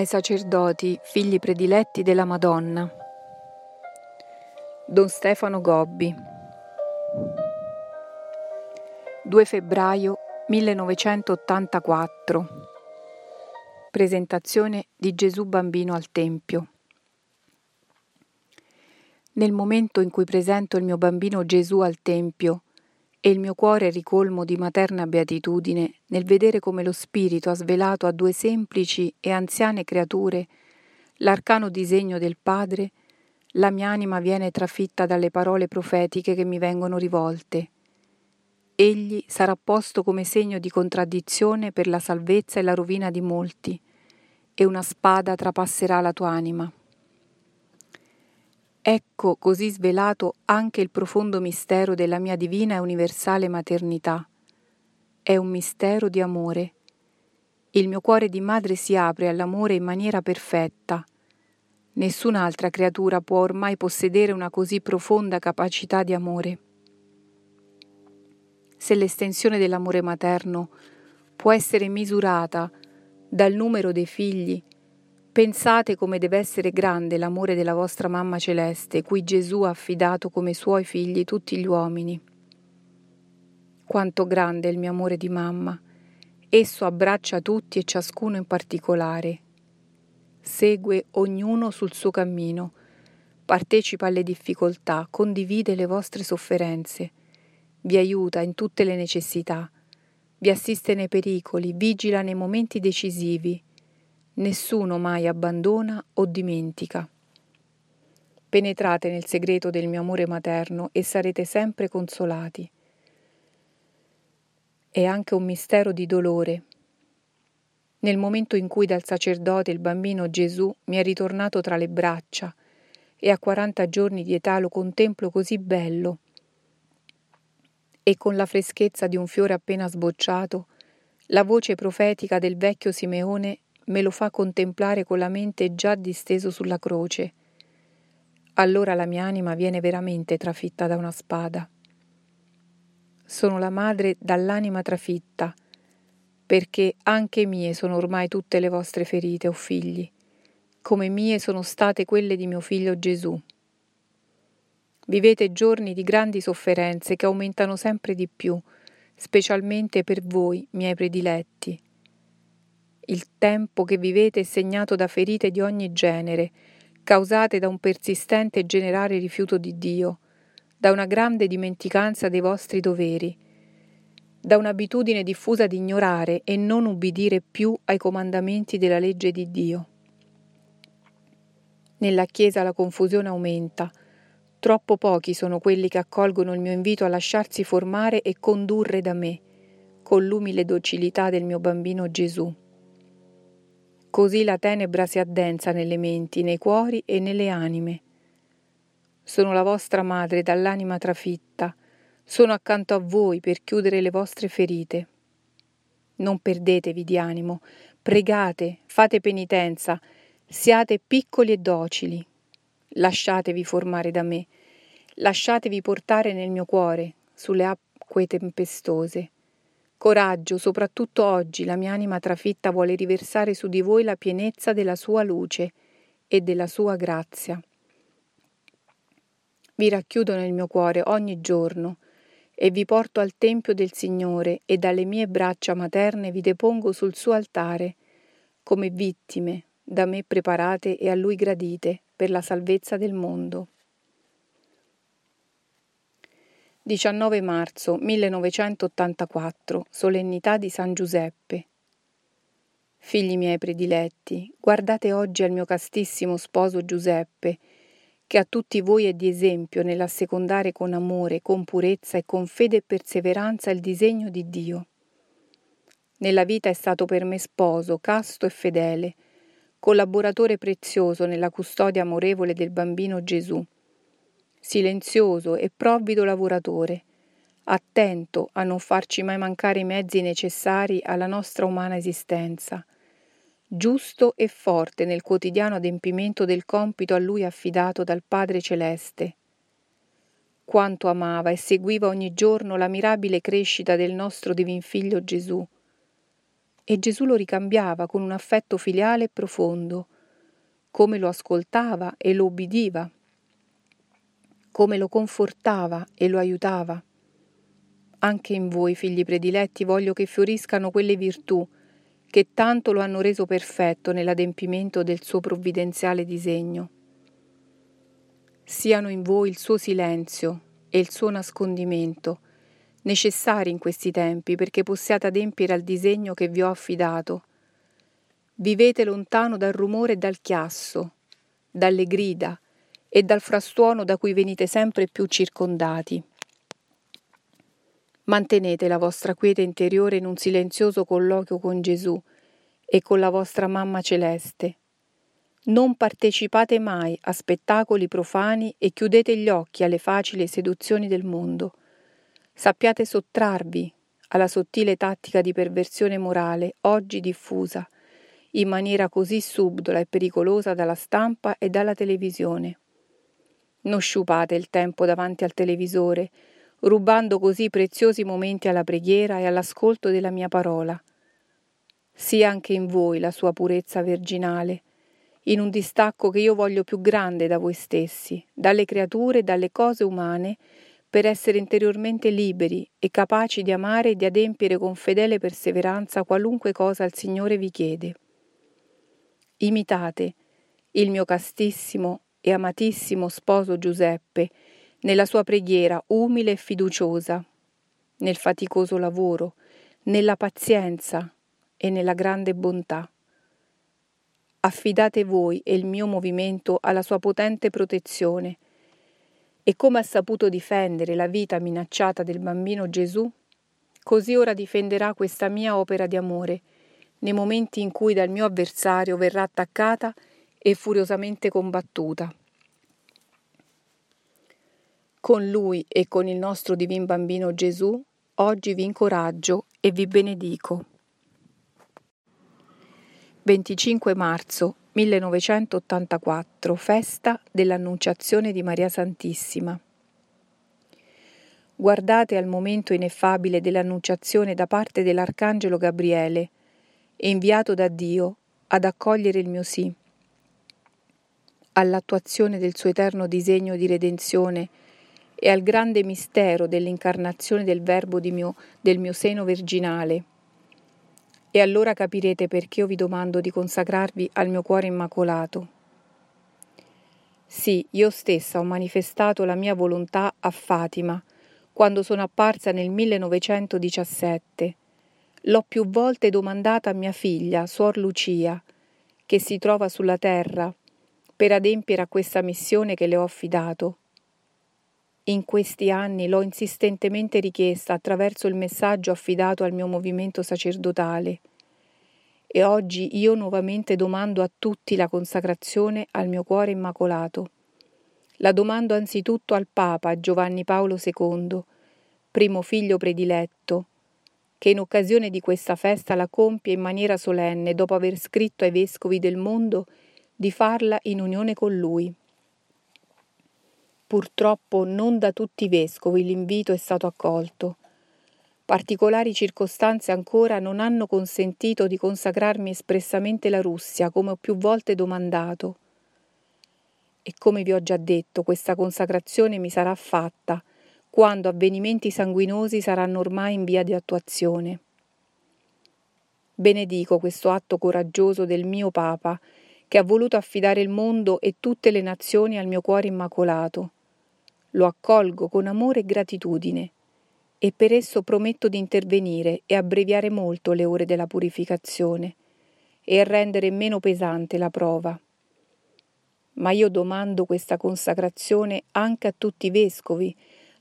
ai sacerdoti, figli prediletti della Madonna. Don Stefano Gobbi. 2 febbraio 1984. Presentazione di Gesù Bambino al Tempio. Nel momento in cui presento il mio bambino Gesù al Tempio e il mio cuore è ricolmo di materna beatitudine nel vedere come lo Spirito ha svelato a 2 semplici e anziane creature l'arcano disegno del Padre, la mia anima viene trafitta dalle parole profetiche che mi vengono rivolte. Egli sarà posto come segno di contraddizione per la salvezza e la rovina di molti, e una spada trapasserà la tua anima. Ecco così svelato anche il profondo mistero della mia divina e universale maternità. È un mistero di amore. Il mio cuore di madre si apre all'amore in maniera perfetta. Nessun'altra creatura può ormai possedere una così profonda capacità di amore. Se l'estensione dell'amore materno può essere misurata dal numero dei figli, pensate come deve essere grande l'amore della vostra mamma celeste, cui Gesù ha affidato come suoi figli tutti gli uomini. Quanto grande è il mio amore di mamma! Esso abbraccia tutti e ciascuno in particolare. Segue ognuno sul suo cammino, partecipa alle difficoltà, condivide le vostre sofferenze, vi aiuta in tutte le necessità, vi assiste nei pericoli, vigila nei momenti decisivi. Nessuno mai abbandona o dimentica. Penetrate nel segreto del mio amore materno e sarete sempre consolati. È anche un mistero di dolore. Nel momento in cui dal sacerdote il bambino Gesù mi è ritornato tra le braccia e a 40 giorni di età lo contemplo così bello e con la freschezza di un fiore appena sbocciato, la voce profetica del vecchio Simeone me lo fa contemplare con la mente già disteso sulla croce. Allora la mia anima viene veramente trafitta da una spada. Sono la madre dall'anima trafitta, perché anche mie sono ormai tutte le vostre ferite, o figli, come mie sono state quelle di mio figlio Gesù. Vivete giorni di grandi sofferenze che aumentano sempre di più, specialmente per voi, miei prediletti. Il tempo che vivete è segnato da ferite di ogni genere, causate da un persistente e generale rifiuto di Dio, da una grande dimenticanza dei vostri doveri, da un'abitudine diffusa di ignorare e non ubbidire più ai comandamenti della legge di Dio. Nella Chiesa la confusione aumenta. Troppo pochi sono quelli che accolgono il mio invito a lasciarsi formare e condurre da me, con l'umile docilità del mio bambino Gesù. Così la tenebra si addensa nelle menti, nei cuori e nelle anime. Sono la vostra madre dall'anima trafitta, sono accanto a voi per chiudere le vostre ferite. Non perdetevi di animo, pregate, fate penitenza, siate piccoli e docili. Lasciatevi formare da me, lasciatevi portare nel mio cuore, sulle acque tempestose. Coraggio, soprattutto oggi la mia anima trafitta vuole riversare su di voi la pienezza della sua luce e della sua grazia. Vi racchiudo nel mio cuore ogni giorno e vi porto al Tempio del Signore e dalle mie braccia materne vi depongo sul suo altare come vittime da me preparate e a lui gradite per la salvezza del mondo. 19 marzo 1984, solennità di San Giuseppe. Figli miei prediletti, guardate oggi al mio castissimo sposo Giuseppe, che a tutti voi è di esempio nell'assecondare con amore, con purezza e con fede e perseveranza il disegno di Dio. Nella vita è stato per me sposo, casto e fedele, collaboratore prezioso nella custodia amorevole del bambino Gesù. Silenzioso e provvido lavoratore, attento a non farci mai mancare i mezzi necessari alla nostra umana esistenza, giusto e forte nel quotidiano adempimento del compito a lui affidato dal Padre Celeste. Quanto amava e seguiva ogni giorno la mirabile crescita del nostro Divin Figlio Gesù. e Gesù lo ricambiava con un affetto filiale e profondo, come lo ascoltava e lo ubbidiva, come lo confortava e lo aiutava. Anche in voi, figli prediletti, voglio che fioriscano quelle virtù che tanto lo hanno reso perfetto nell'adempimento del suo provvidenziale disegno. Siano in voi il suo silenzio e il suo nascondimento, necessari in questi tempi perché possiate adempiere al disegno che vi ho affidato. Vivete lontano dal rumore e dal chiasso, dalle grida e dal frastuono da cui venite sempre più circondati. Mantenete la vostra quiete interiore in un silenzioso colloquio con Gesù e con la vostra mamma celeste. Non partecipate mai a spettacoli profani e chiudete gli occhi alle facili seduzioni del mondo. Sappiate sottrarvi alla sottile tattica di perversione morale oggi diffusa in maniera così subdola e pericolosa dalla stampa e dalla televisione. Non sciupate il tempo davanti al televisore, rubando così preziosi momenti alla preghiera e all'ascolto della mia parola. Sia anche in voi la sua purezza virginale, in un distacco che io voglio più grande da voi stessi, dalle creature e dalle cose umane, per essere interiormente liberi e capaci di amare e di adempiere con fedele perseveranza qualunque cosa il Signore vi chiede. Imitate il mio castissimo e amatissimo sposo Giuseppe, nella sua preghiera umile e fiduciosa, nel faticoso lavoro, nella pazienza e nella grande bontà. Affidate voi e il mio movimento alla sua potente protezione e come ha saputo difendere la vita minacciata del bambino Gesù, così ora difenderà questa mia opera di amore nei momenti in cui dal mio avversario verrà attaccata e furiosamente combattuta. Con Lui e con il nostro divin bambino Gesù, oggi vi incoraggio e vi benedico. 25 marzo 1984, festa dell'Annunciazione di Maria Santissima. Guardate al momento ineffabile dell'Annunciazione da parte dell'Arcangelo Gabriele, inviato da Dio ad accogliere il mio sì, all'attuazione del suo eterno disegno di redenzione e al grande mistero dell'incarnazione del Verbo del mio seno virginale. E allora capirete perché io vi domando di consacrarvi al mio cuore immacolato. Sì, io stessa ho manifestato la mia volontà a Fatima, quando sono apparsa nel 1917. L'ho più volte domandata a mia figlia, Suor Lucia, che si trova sulla terra, per adempiere a questa missione che le ho affidato. In questi anni l'ho insistentemente richiesta attraverso il messaggio affidato al mio movimento sacerdotale e oggi io nuovamente domando a tutti la consacrazione al mio cuore immacolato. La domando anzitutto al Papa Giovanni Paolo II, primo figlio prediletto, che in occasione di questa festa la compie in maniera solenne dopo aver scritto ai vescovi del mondo di farla in unione con lui. Purtroppo non da tutti i vescovi l'invito è stato accolto. Particolari circostanze ancora non hanno consentito di consacrarmi espressamente la Russia, come ho più volte domandato. E come vi ho già detto, questa consacrazione mi sarà fatta quando avvenimenti sanguinosi saranno ormai in via di attuazione. Benedico questo atto coraggioso del mio Papa, che ha voluto affidare il mondo e tutte le nazioni al mio cuore immacolato. Lo accolgo con amore e gratitudine e per esso prometto di intervenire e abbreviare molto le ore della purificazione e rendere meno pesante la prova. Ma io domando questa consacrazione anche a tutti i vescovi,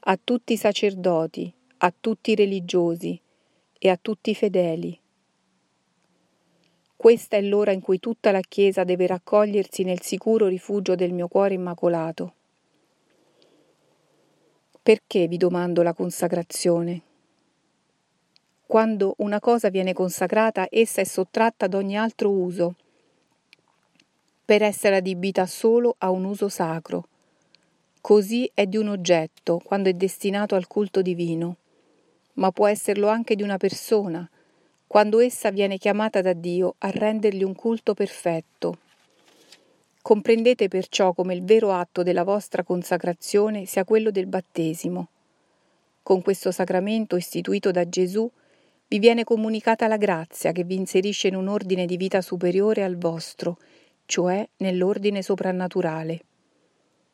a tutti i sacerdoti, a tutti i religiosi e a tutti i fedeli. Questa è l'ora in cui tutta la Chiesa deve raccogliersi nel sicuro rifugio del mio cuore immacolato. Perché vi domando la consacrazione? Quando una cosa viene consacrata, essa è sottratta ad ogni altro uso, per essere adibita solo a un uso sacro. Così è di un oggetto, quando è destinato al culto divino, ma può esserlo anche di una persona, quando essa viene chiamata da Dio a rendergli un culto perfetto. Comprendete perciò come il vero atto della vostra consacrazione sia quello del battesimo. Con questo sacramento istituito da Gesù vi viene comunicata la grazia che vi inserisce in un ordine di vita superiore al vostro, cioè nell'ordine soprannaturale.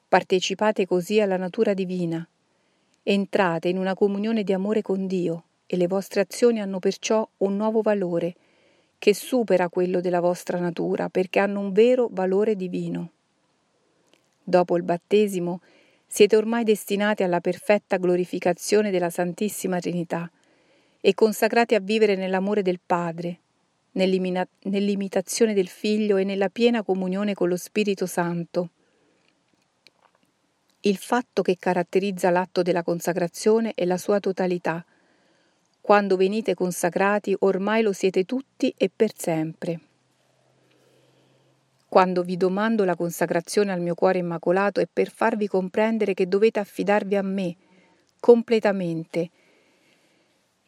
Partecipate così alla natura divina. Entrate in una comunione di amore con Dio e le vostre azioni hanno perciò un nuovo valore che supera quello della vostra natura, perché hanno un vero valore divino. Dopo il battesimo siete ormai destinati alla perfetta glorificazione della Santissima Trinità e consacrati a vivere nell'amore del Padre, nell'imitazione del Figlio e nella piena comunione con lo Spirito Santo. Il fatto che caratterizza l'atto della consacrazione è la sua totalità. Quando venite consacrati, ormai lo siete tutti e per sempre. Quando vi domando la consacrazione al mio cuore immacolato è per farvi comprendere che dovete affidarvi a me, completamente,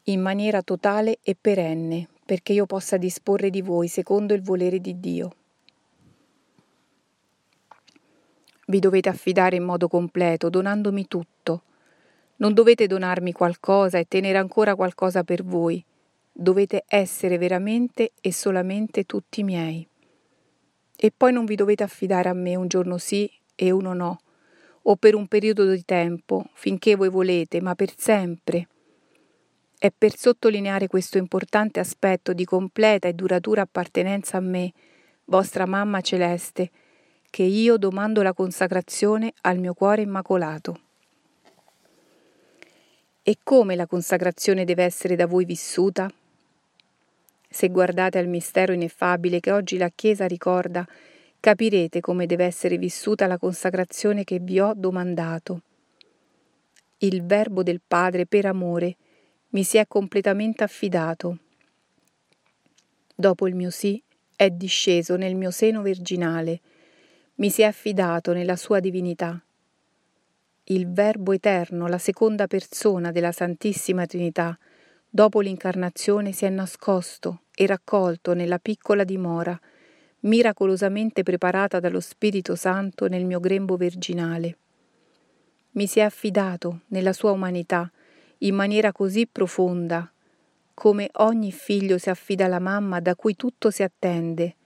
in maniera totale e perenne, perché io possa disporre di voi secondo il volere di Dio. Vi dovete affidare in modo completo, donandomi tutto. Non dovete donarmi qualcosa e tenere ancora qualcosa per voi. Dovete essere veramente e solamente tutti miei. E poi non vi dovete affidare a me un giorno sì e uno no, o per un periodo di tempo, finché voi volete, ma per sempre. È per sottolineare questo importante aspetto di completa e duratura appartenenza a me, vostra Mamma Celeste, che io domando la consacrazione al mio cuore immacolato. E come la consacrazione deve essere da voi vissuta? Se guardate al mistero ineffabile che oggi la Chiesa ricorda, capirete come deve essere vissuta la consacrazione che vi ho domandato. Il Verbo del Padre per amore mi si è completamente affidato. Dopo il mio sì è disceso nel mio seno virginale, mi si è affidato nella sua divinità. Il Verbo eterno, la seconda persona della Santissima Trinità, dopo l'incarnazione si è nascosto e raccolto nella piccola dimora, miracolosamente preparata dallo Spirito Santo nel mio grembo virginale. Mi si è affidato nella sua umanità in maniera così profonda, come ogni figlio si affida alla mamma da cui tutto si attende,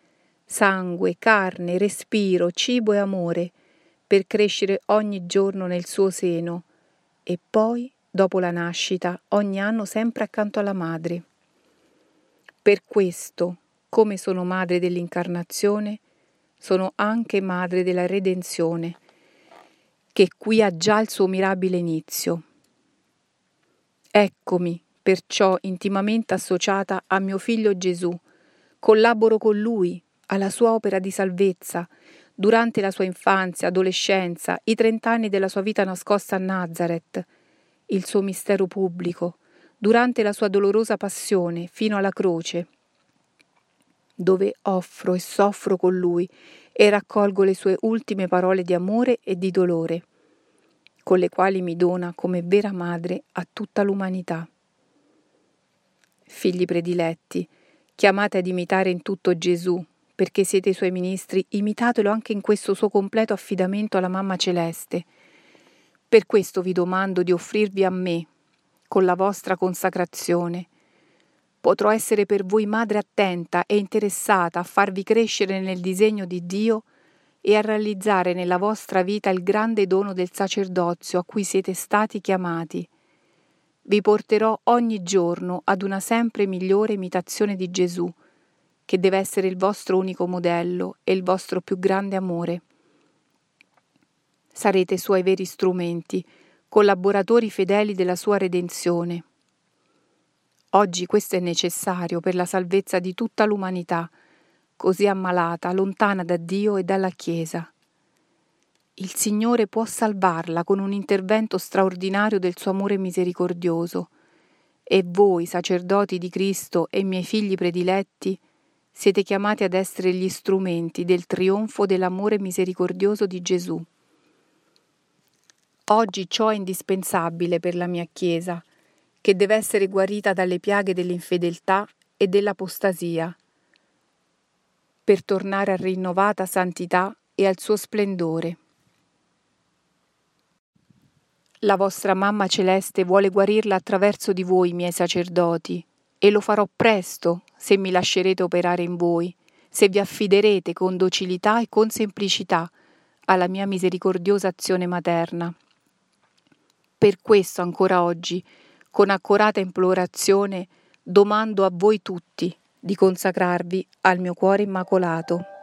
sangue, carne, respiro, cibo e amore, per crescere ogni giorno nel suo seno e poi, dopo la nascita, ogni anno sempre accanto alla madre. Per questo, come sono madre dell'incarnazione, sono anche madre della redenzione, che qui ha già il suo mirabile inizio. Eccomi, perciò, intimamente associata a mio figlio Gesù, collaboro con lui, alla sua opera di salvezza, durante la sua infanzia, adolescenza, i 30 anni della sua vita nascosta a Nazareth, il suo mistero pubblico, durante la sua dolorosa passione fino alla croce, dove offro e soffro con lui e raccolgo le sue ultime parole di amore e di dolore, con le quali mi dona come vera madre a tutta l'umanità. Figli prediletti, chiamate ad imitare in tutto Gesù, perché siete i suoi ministri, imitatelo anche in questo suo completo affidamento alla Mamma Celeste. Per questo vi domando di offrirvi a me, con la vostra consacrazione. Potrò essere per voi madre attenta e interessata a farvi crescere nel disegno di Dio e a realizzare nella vostra vita il grande dono del sacerdozio a cui siete stati chiamati. Vi porterò ogni giorno ad una sempre migliore imitazione di Gesù, che deve essere il vostro unico modello e il vostro più grande amore. Sarete suoi veri strumenti, collaboratori fedeli della sua redenzione. Oggi questo è necessario per la salvezza di tutta l'umanità, così ammalata, lontana da Dio e dalla Chiesa. Il Signore può salvarla con un intervento straordinario del suo amore misericordioso. E voi, sacerdoti di Cristo e miei figli prediletti, siete chiamati ad essere gli strumenti del trionfo dell'amore misericordioso di Gesù. Oggi ciò è indispensabile per la mia Chiesa, che deve essere guarita dalle piaghe dell'infedeltà e dell'apostasia, per tornare a rinnovata santità e al suo splendore. La vostra mamma celeste vuole guarirla attraverso di voi, miei sacerdoti, e lo farò presto se mi lascerete operare in voi, se vi affiderete con docilità e con semplicità alla mia misericordiosa azione materna. Per questo ancora oggi, con accurata implorazione, domando a voi tutti di consacrarvi al mio cuore immacolato.